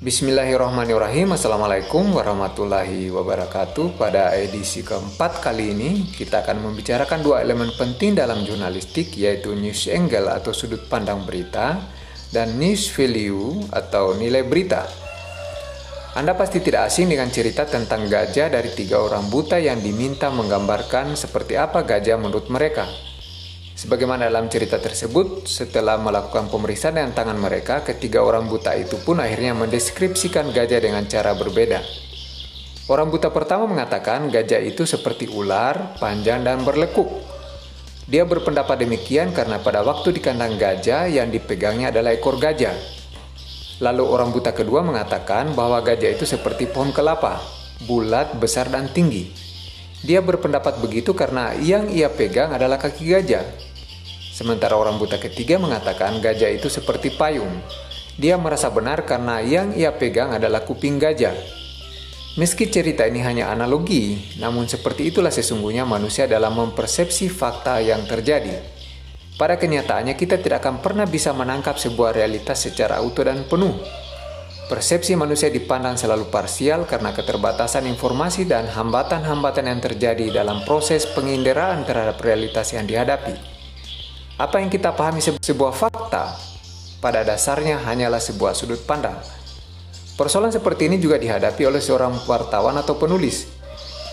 Bismillahirrahmanirrahim. Assalamualaikum warahmatullahi wabarakatuh. Pada edisi keempat kali ini kita akan membicarakan dua elemen penting dalam jurnalistik, yaitu news angle atau sudut pandang berita dan news value atau nilai berita. Anda pasti tidak asing dengan cerita tentang gajah dari tiga orang buta yang diminta menggambarkan seperti apa gajah menurut mereka. Sebagaimana dalam cerita tersebut, setelah melakukan pemeriksaan dengan tangan mereka, ketiga orang buta itu pun akhirnya mendeskripsikan gajah dengan cara berbeda. Orang buta pertama mengatakan gajah itu seperti ular, panjang dan berlekuk. Dia berpendapat demikian karena pada waktu di kandang gajah yang dipegangnya adalah ekor gajah. Lalu orang buta kedua mengatakan bahwa gajah itu seperti pohon kelapa, bulat, besar dan tinggi. Dia berpendapat begitu karena yang ia pegang adalah kaki gajah. Sementara orang buta ketiga mengatakan gajah itu seperti payung. Dia merasa benar karena yang ia pegang adalah kuping gajah. Meski cerita ini hanya analogi, namun seperti itulah sesungguhnya manusia dalam mempersepsi fakta yang terjadi. Pada kenyataannya kita tidak akan pernah bisa menangkap sebuah realitas secara utuh dan penuh. Persepsi manusia dipandang selalu parsial karena keterbatasan informasi dan hambatan-hambatan yang terjadi dalam proses penginderaan terhadap realitas yang dihadapi. Apa yang kita pahami sebuah fakta, pada dasarnya hanyalah sebuah sudut pandang. Persoalan seperti ini juga dihadapi oleh seorang wartawan atau penulis.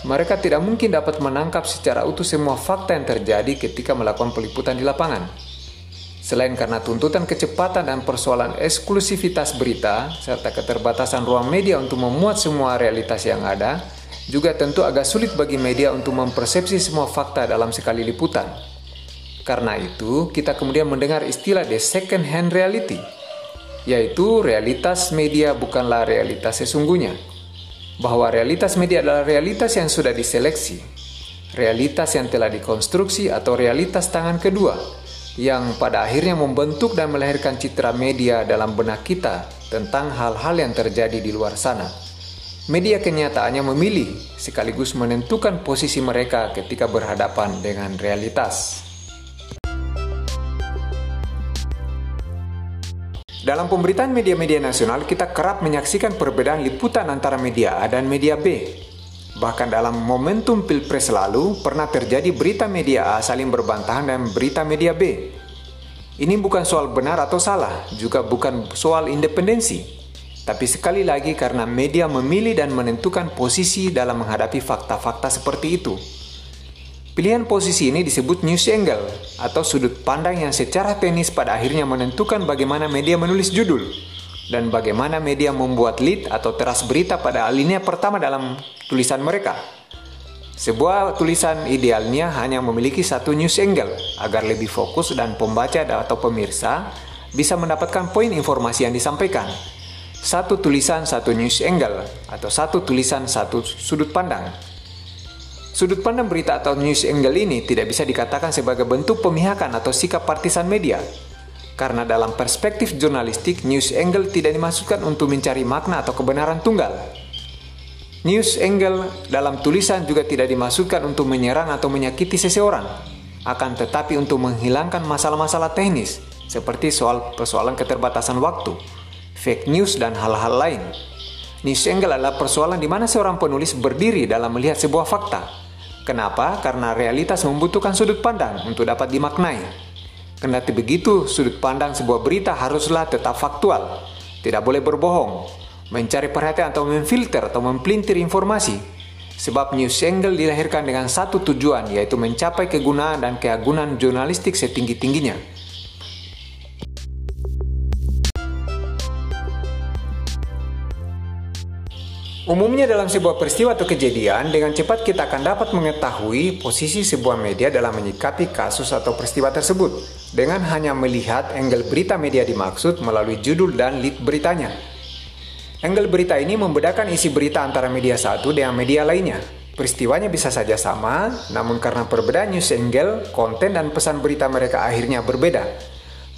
Mereka tidak mungkin dapat menangkap secara utuh semua fakta yang terjadi ketika melakukan peliputan di lapangan. Selain karena tuntutan kecepatan dan persoalan eksklusivitas berita, serta keterbatasan ruang media untuk memuat semua realitas yang ada, juga tentu agak sulit bagi media untuk mempersepsi semua fakta dalam sekali liputan. Karena itu, kita kemudian mendengar istilah the second hand reality, yaitu realitas media bukanlah realitas sesungguhnya. Bahwa realitas media adalah realitas yang sudah diseleksi, realitas yang telah dikonstruksi atau realitas tangan kedua, yang pada akhirnya membentuk dan melahirkan citra media dalam benak kita tentang hal-hal yang terjadi di luar sana. Media kenyataannya memilih, sekaligus menentukan posisi mereka ketika berhadapan dengan realitas. Dalam pemberitaan media-media nasional, kita kerap menyaksikan perbedaan liputan antara media A dan media B. Bahkan dalam momentum Pilpres lalu, pernah terjadi berita media A saling berbantahan dengan berita media B. Ini bukan soal benar atau salah, juga bukan soal independensi. Tapi sekali lagi karena media memilih dan menentukan posisi dalam menghadapi fakta-fakta seperti itu. Pilihan posisi ini disebut news angle atau sudut pandang yang secara teknis pada akhirnya menentukan bagaimana media menulis judul dan bagaimana media membuat lead atau teras berita pada alinea pertama dalam tulisan mereka. Sebuah tulisan idealnya hanya memiliki satu news angle agar lebih fokus dan pembaca atau pemirsa bisa mendapatkan poin informasi yang disampaikan. Satu tulisan, satu news angle atau satu tulisan, satu sudut pandang. Sudut pandang berita atau news angle ini tidak bisa dikatakan sebagai bentuk pemihakan atau sikap partisan media. Karena dalam perspektif jurnalistik, news angle tidak dimaksudkan untuk mencari makna atau kebenaran tunggal. News angle dalam tulisan juga tidak dimaksudkan untuk menyerang atau menyakiti seseorang, akan tetapi untuk menghilangkan masalah-masalah teknis, seperti soal persoalan keterbatasan waktu, fake news, dan hal-hal lain. News angle adalah persoalan di mana seorang penulis berdiri dalam melihat sebuah fakta. Kenapa? Karena realitas membutuhkan sudut pandang untuk dapat dimaknai. Kendati begitu, sudut pandang sebuah berita haruslah tetap faktual, tidak boleh berbohong, mencari perhatian atau memfilter atau mempelintir informasi. Sebab news angle dilahirkan dengan satu tujuan, yaitu mencapai kegunaan dan keagungan jurnalistik setinggi-tingginya. Umumnya dalam sebuah peristiwa atau kejadian, dengan cepat kita akan dapat mengetahui posisi sebuah media dalam menyikapi kasus atau peristiwa tersebut dengan hanya melihat angle berita media dimaksud melalui judul dan lead beritanya. Angle berita ini membedakan isi berita antara media satu dengan media lainnya. Peristiwanya bisa saja sama, namun karena perbedaan news angle, konten dan pesan berita mereka akhirnya berbeda.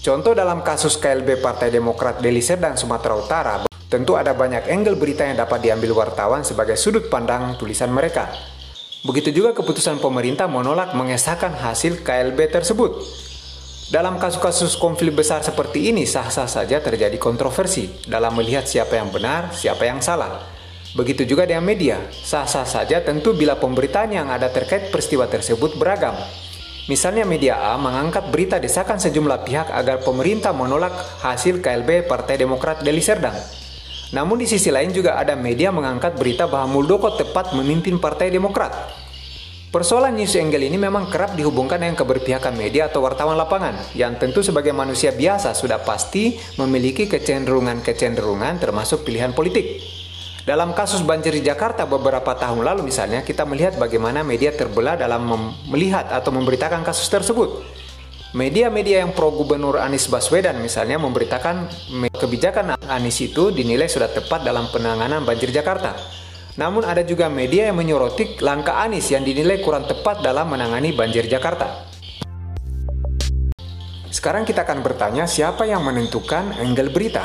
Contoh dalam kasus KLB Partai Demokrat Deli Serdang Sumatera Utara, tentu ada banyak angle berita yang dapat diambil wartawan sebagai sudut pandang tulisan mereka. Begitu juga keputusan pemerintah menolak mengesahkan hasil KLB tersebut. Dalam kasus-kasus konflik besar seperti ini, sah-sah saja terjadi kontroversi dalam melihat siapa yang benar, siapa yang salah. Begitu juga dengan media, sah-sah saja tentu bila pemberitaan yang ada terkait peristiwa tersebut beragam. Misalnya media A mengangkat berita desakan sejumlah pihak agar pemerintah menolak hasil KLB Partai Demokrat Deli Serdang. Namun di sisi lain juga ada media mengangkat berita bahwa Muldoko tepat memimpin Partai Demokrat. Persoalan News Angle ini memang kerap dihubungkan dengan keberpihakan media atau wartawan lapangan, yang tentu sebagai manusia biasa sudah pasti memiliki kecenderungan-kecenderungan termasuk pilihan politik. Dalam kasus banjir di Jakarta beberapa tahun lalu misalnya, kita melihat bagaimana media terbelah dalam melihat atau memberitakan kasus tersebut. Media-media yang pro Gubernur Anies Baswedan misalnya memberitakan kebijakan Anies itu dinilai sudah tepat dalam penanganan banjir Jakarta. Namun ada juga media yang menyoroti langkah Anies yang dinilai kurang tepat dalam menangani banjir Jakarta. Sekarang kita akan bertanya, siapa yang menentukan angle berita?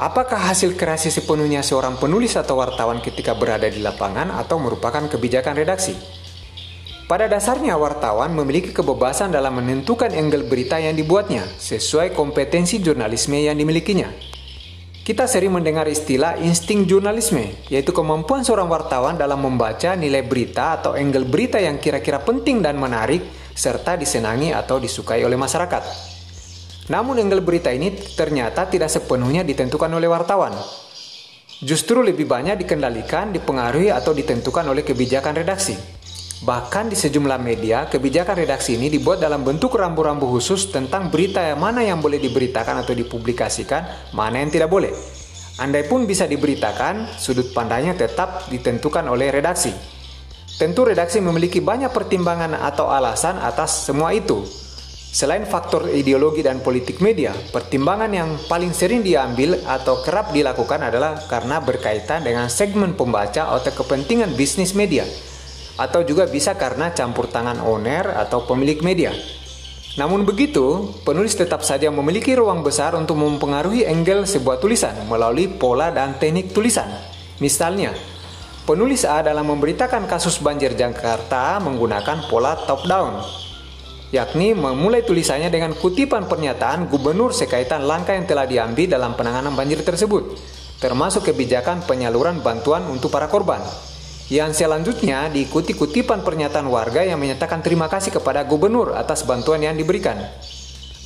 Apakah hasil kreasi sepenuhnya seorang penulis atau wartawan ketika berada di lapangan atau merupakan kebijakan redaksi? Pada dasarnya wartawan memiliki kebebasan dalam menentukan angle berita yang dibuatnya sesuai kompetensi jurnalisme yang dimilikinya. Kita sering mendengar istilah insting jurnalisme, yaitu kemampuan seorang wartawan dalam membaca nilai berita atau angle berita yang kira-kira penting dan menarik, serta disenangi atau disukai oleh masyarakat. Namun angle berita ini ternyata tidak sepenuhnya ditentukan oleh wartawan. Justru lebih banyak dikendalikan, dipengaruhi, atau ditentukan oleh kebijakan redaksi. Bahkan di sejumlah media, kebijakan redaksi ini dibuat dalam bentuk rambu-rambu khusus tentang berita yang mana yang boleh diberitakan atau dipublikasikan, mana yang tidak boleh. Andai pun bisa diberitakan, sudut pandangnya tetap ditentukan oleh redaksi. Tentu redaksi memiliki banyak pertimbangan atau alasan atas semua itu. Selain faktor ideologi dan politik media, pertimbangan yang paling sering diambil atau kerap dilakukan adalah karena berkaitan dengan segmen pembaca atau kepentingan bisnis media, atau juga bisa karena campur tangan owner atau pemilik media. Namun begitu, penulis tetap saja memiliki ruang besar untuk mempengaruhi angle sebuah tulisan melalui pola dan teknik tulisan. Misalnya, penulis A dalam memberitakan kasus banjir Jakarta menggunakan pola top-down, yakni memulai tulisannya dengan kutipan pernyataan gubernur sekaitan langkah yang telah diambil dalam penanganan banjir tersebut, termasuk kebijakan penyaluran bantuan untuk para korban. Yang selanjutnya diikuti kutipan pernyataan warga yang menyatakan terima kasih kepada gubernur atas bantuan yang diberikan.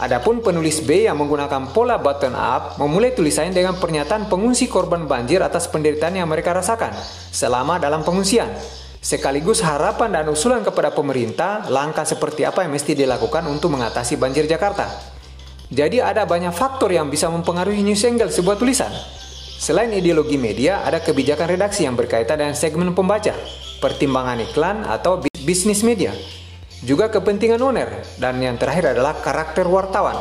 Adapun penulis B yang menggunakan pola bottom up memulai tulisannya dengan pernyataan pengungsi korban banjir atas penderitaan yang mereka rasakan selama dalam pengungsian, sekaligus harapan dan usulan kepada pemerintah langkah seperti apa yang mesti dilakukan untuk mengatasi banjir Jakarta. Jadi ada banyak faktor yang bisa mempengaruhi news angle sebuah tulisan. Selain ideologi media, ada kebijakan redaksi yang berkaitan dengan segmen pembaca, pertimbangan iklan atau bisnis media, juga kepentingan owner, dan yang terakhir adalah karakter wartawan.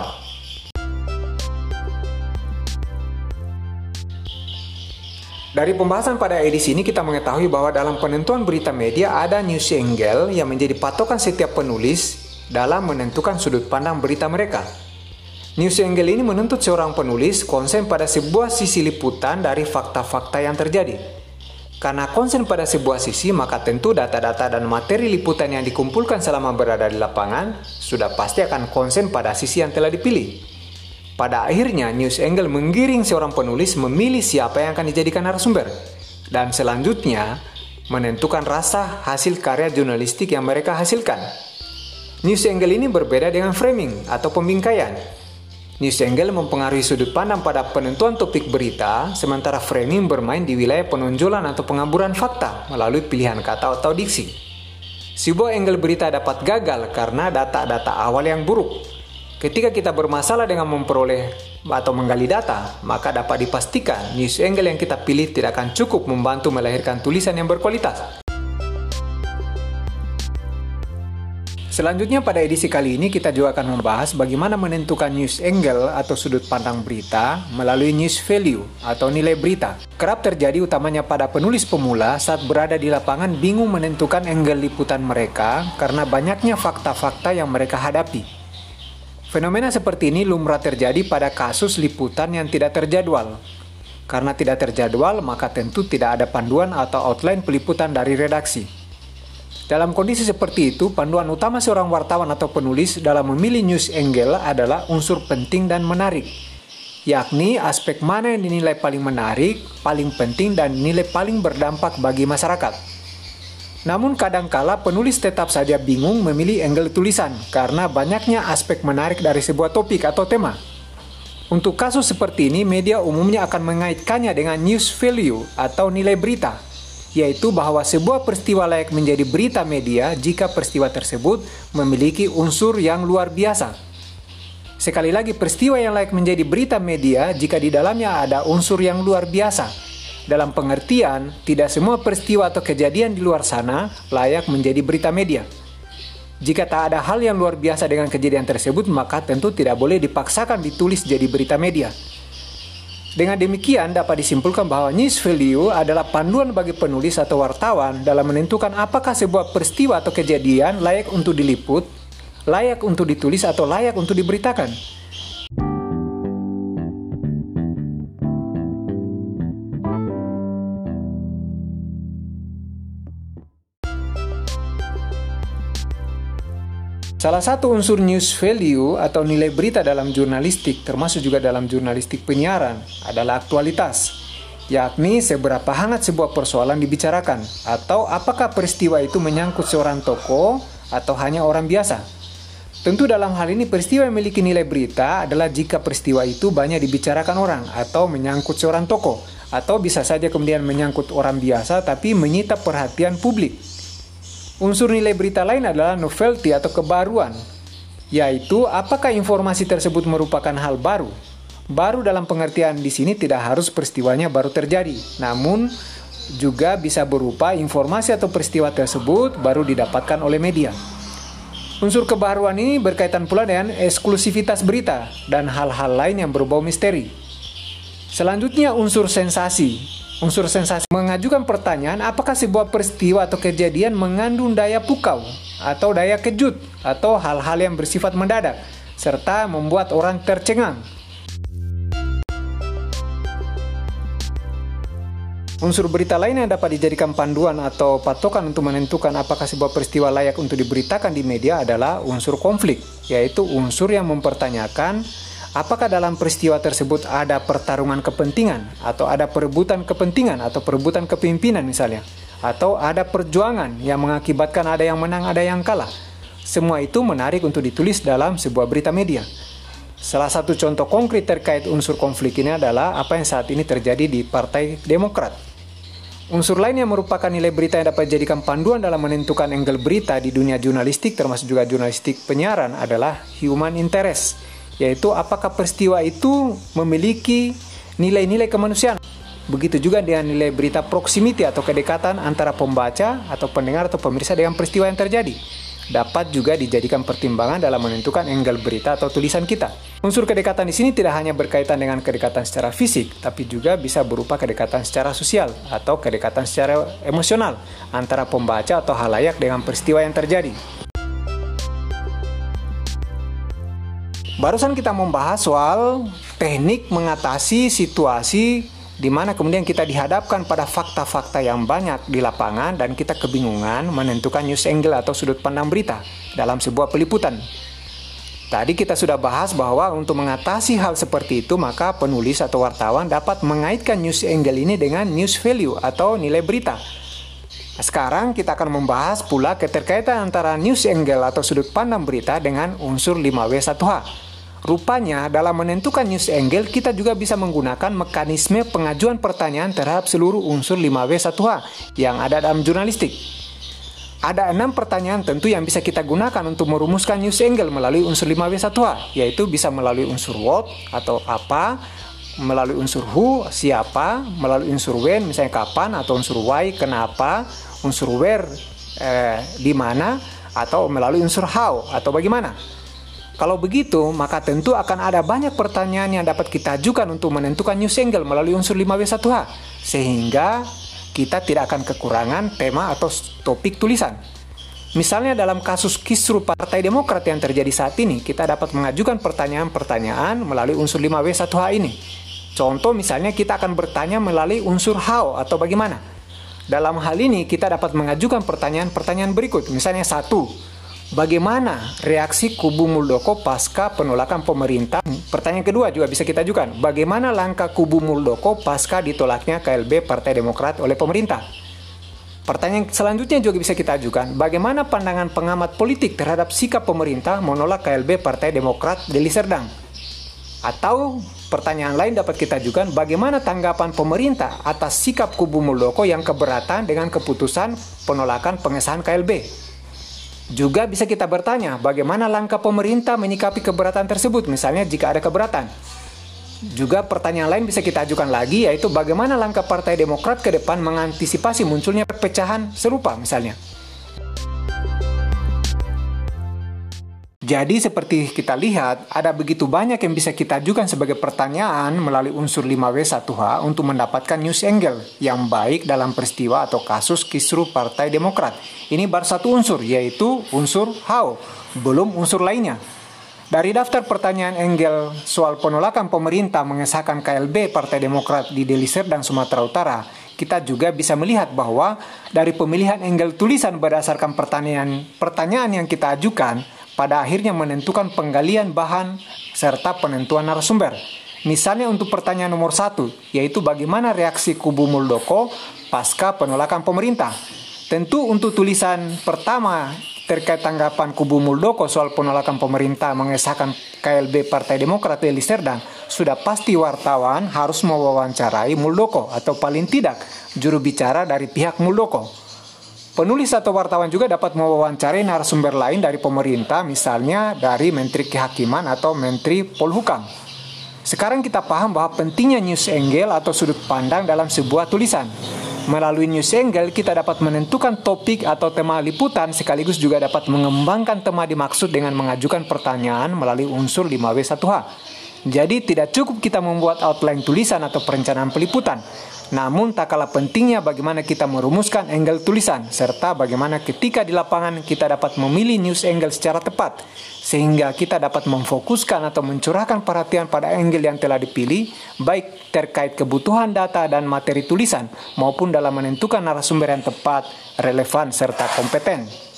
Dari pembahasan pada edisi ini kita mengetahui bahwa dalam penentuan berita media ada news angle yang menjadi patokan setiap penulis dalam menentukan sudut pandang berita mereka. News angle ini menuntut seorang penulis konsen pada sebuah sisi liputan dari fakta-fakta yang terjadi. Karena konsen pada sebuah sisi, maka tentu data-data dan materi liputan yang dikumpulkan selama berada di lapangan sudah pasti akan konsen pada sisi yang telah dipilih. Pada akhirnya, news angle menggiring seorang penulis memilih siapa yang akan dijadikan narasumber, dan selanjutnya menentukan rasa hasil karya jurnalistik yang mereka hasilkan. News angle ini berbeda dengan framing atau pembingkaian. News angle mempengaruhi sudut pandang pada penentuan topik berita, sementara framing bermain di wilayah penonjolan atau pengaburan fakta melalui pilihan kata atau diksi. Sebuah angle berita dapat gagal karena data-data awal yang buruk. Ketika kita bermasalah dengan memperoleh atau menggali data, maka dapat dipastikan news angle yang kita pilih tidak akan cukup membantu melahirkan tulisan yang berkualitas. Selanjutnya pada edisi kali ini kita juga akan membahas bagaimana menentukan news angle atau sudut pandang berita melalui news value atau nilai berita. Kerap terjadi utamanya pada penulis pemula saat berada di lapangan bingung menentukan angle liputan mereka karena banyaknya fakta-fakta yang mereka hadapi. Fenomena seperti ini lumrah terjadi pada kasus liputan yang tidak terjadwal. Karena tidak terjadwal, maka tentu tidak ada panduan atau outline peliputan dari redaksi. Dalam kondisi seperti itu, panduan utama seorang wartawan atau penulis dalam memilih news angle adalah unsur penting dan menarik, yakni aspek mana yang dinilai paling menarik, paling penting, dan nilai paling berdampak bagi masyarakat. Namun kadangkala penulis tetap saja bingung memilih angle tulisan karena banyaknya aspek menarik dari sebuah topik atau tema. Untuk kasus seperti ini, media umumnya akan mengaitkannya dengan news value atau nilai berita, yaitu bahwa sebuah peristiwa layak menjadi berita media jika peristiwa tersebut memiliki unsur yang luar biasa. Sekali lagi, peristiwa yang layak menjadi berita media jika di dalamnya ada unsur yang luar biasa. Dalam pengertian, tidak semua peristiwa atau kejadian di luar sana layak menjadi berita media. Jika tak ada hal yang luar biasa dengan kejadian tersebut, maka tentu tidak boleh dipaksakan ditulis jadi berita media. Dengan demikian, dapat disimpulkan bahwa news value adalah panduan bagi penulis atau wartawan dalam menentukan apakah sebuah peristiwa atau kejadian layak untuk diliput, layak untuk ditulis, atau layak untuk diberitakan. Salah satu unsur news value atau nilai berita dalam jurnalistik, termasuk juga dalam jurnalistik penyiaran, adalah aktualitas, yakni seberapa hangat sebuah persoalan dibicarakan, atau apakah peristiwa itu menyangkut seorang tokoh atau hanya orang biasa. Tentu dalam hal ini peristiwa yang memiliki nilai berita adalah jika peristiwa itu banyak dibicarakan orang, atau menyangkut seorang tokoh, atau bisa saja kemudian menyangkut orang biasa tapi menyita perhatian publik. Unsur nilai berita lain adalah novelty atau kebaruan, yaitu apakah informasi tersebut merupakan hal baru. Baru dalam pengertian di sini tidak harus peristiwanya baru terjadi, namun juga bisa berupa informasi atau peristiwa tersebut baru didapatkan oleh media. Unsur kebaruan ini berkaitan pula dengan eksklusivitas berita dan hal-hal lain yang berbau misteri. Selanjutnya unsur sensasi. Unsur sensasi mengajukan pertanyaan apakah sebuah peristiwa atau kejadian mengandung daya pukau atau daya kejut atau hal-hal yang bersifat mendadak serta membuat orang tercengang. Unsur berita lain yang dapat dijadikan panduan atau patokan untuk menentukan apakah sebuah peristiwa layak untuk diberitakan di media adalah unsur konflik, yaitu unsur yang mempertanyakan apakah dalam peristiwa tersebut ada pertarungan kepentingan, atau ada perebutan kepentingan, atau perebutan kepemimpinan misalnya, atau ada perjuangan yang mengakibatkan ada yang menang, ada yang kalah. Semua itu menarik untuk ditulis dalam sebuah berita media. Salah satu contoh konkret terkait unsur konflik ini adalah apa yang saat ini terjadi di Partai Demokrat. Unsur lain yang merupakan nilai berita yang dapat dijadikan panduan dalam menentukan angle berita di dunia jurnalistik, termasuk juga jurnalistik penyiaran, adalah human interest, yaitu apakah peristiwa itu memiliki nilai-nilai kemanusiaan. Begitu juga dengan nilai berita proximity atau kedekatan antara pembaca atau pendengar atau pemirsa dengan peristiwa yang terjadi. Dapat juga dijadikan pertimbangan dalam menentukan angle berita atau tulisan kita. Unsur kedekatan di sini tidak hanya berkaitan dengan kedekatan secara fisik, tapi juga bisa berupa kedekatan secara sosial atau kedekatan secara emosional antara pembaca atau halayak dengan peristiwa yang terjadi. Barusan kita membahas soal teknik mengatasi situasi di mana kemudian kita dihadapkan pada fakta-fakta yang banyak di lapangan dan kita kebingungan menentukan news angle atau sudut pandang berita dalam sebuah peliputan. Tadi kita sudah bahas bahwa untuk mengatasi hal seperti itu, maka penulis atau wartawan dapat mengaitkan news angle ini dengan news value atau nilai berita. Sekarang kita akan membahas pula keterkaitan antara news angle atau sudut pandang berita dengan unsur 5W1H. Rupanya dalam menentukan news angle kita juga bisa menggunakan mekanisme pengajuan pertanyaan terhadap seluruh unsur 5W1H yang ada dalam jurnalistik. Ada 6 pertanyaan tentu yang bisa kita gunakan untuk merumuskan news angle melalui unsur 5W1H, yaitu bisa melalui unsur what atau apa, melalui unsur who, siapa, melalui unsur when, misalnya kapan, atau unsur why, kenapa, unsur where, di mana, atau melalui unsur how, atau bagaimana. Kalau begitu, maka tentu akan ada banyak pertanyaan yang dapat kita ajukan untuk menentukan news angle melalui unsur 5W1H, sehingga kita tidak akan kekurangan tema atau topik tulisan. Misalnya dalam kasus kisruh Partai Demokrat yang terjadi saat ini, kita dapat mengajukan pertanyaan-pertanyaan melalui unsur 5W1H ini. Contoh misalnya kita akan bertanya melalui unsur how atau bagaimana. Dalam hal ini kita dapat mengajukan pertanyaan-pertanyaan berikut. Misalnya 1. Bagaimana reaksi kubu Muldoko pasca penolakan pemerintah? Pertanyaan kedua juga bisa kita ajukan. Bagaimana langkah kubu Muldoko pasca ditolaknya KLB Partai Demokrat oleh pemerintah? Pertanyaan selanjutnya juga bisa kita ajukan. Bagaimana pandangan pengamat politik terhadap sikap pemerintah menolak KLB Partai Demokrat Deli Serdang? Atau pertanyaan lain dapat kita ajukan, bagaimana tanggapan pemerintah atas sikap kubu Muldoko yang keberatan dengan keputusan penolakan pengesahan KLB? Juga bisa kita bertanya, bagaimana langkah pemerintah menyikapi keberatan tersebut, misalnya jika ada keberatan. Juga pertanyaan lain bisa kita ajukan lagi, yaitu bagaimana langkah Partai Demokrat ke depan mengantisipasi munculnya perpecahan serupa, misalnya. Jadi seperti kita lihat, ada begitu banyak yang bisa kita ajukan sebagai pertanyaan melalui unsur 5W1H untuk mendapatkan news angle yang baik dalam peristiwa atau kasus kisruh Partai Demokrat. Ini baru satu unsur, yaitu unsur how, belum unsur lainnya. Dari daftar pertanyaan angle soal penolakan pemerintah mengesahkan KLB Partai Demokrat di Deli Serdang, Sumatera Utara, kita juga bisa melihat bahwa dari pemilihan angle tulisan berdasarkan pertanyaan yang kita ajukan, pada akhirnya menentukan penggalian bahan serta penentuan narasumber. Misalnya untuk pertanyaan nomor 1, yaitu bagaimana reaksi kubu Muldoko pasca penolakan pemerintah. Tentu untuk tulisan pertama terkait tanggapan kubu Muldoko soal penolakan pemerintah mengesahkan KLB Partai Demokrat Deli Serdang, sudah pasti wartawan harus mewawancarai Muldoko atau paling tidak juru bicara dari pihak Muldoko. Penulis atau wartawan juga dapat mewawancarai narasumber lain dari pemerintah, misalnya dari Menteri Kehakiman atau Menteri Polhukam. Sekarang kita paham bahwa pentingnya news angle atau sudut pandang dalam sebuah tulisan. Melalui news angle, kita dapat menentukan topik atau tema liputan, sekaligus juga dapat mengembangkan tema dimaksud dengan mengajukan pertanyaan melalui unsur 5W1H. Jadi tidak cukup kita membuat outline tulisan atau perencanaan peliputan, namun tak kalah pentingnya bagaimana kita merumuskan angle tulisan, serta bagaimana ketika di lapangan kita dapat memilih news angle secara tepat, sehingga kita dapat memfokuskan atau mencurahkan perhatian pada angle yang telah dipilih, baik terkait kebutuhan data dan materi tulisan, maupun dalam menentukan narasumber yang tepat, relevan, serta kompeten.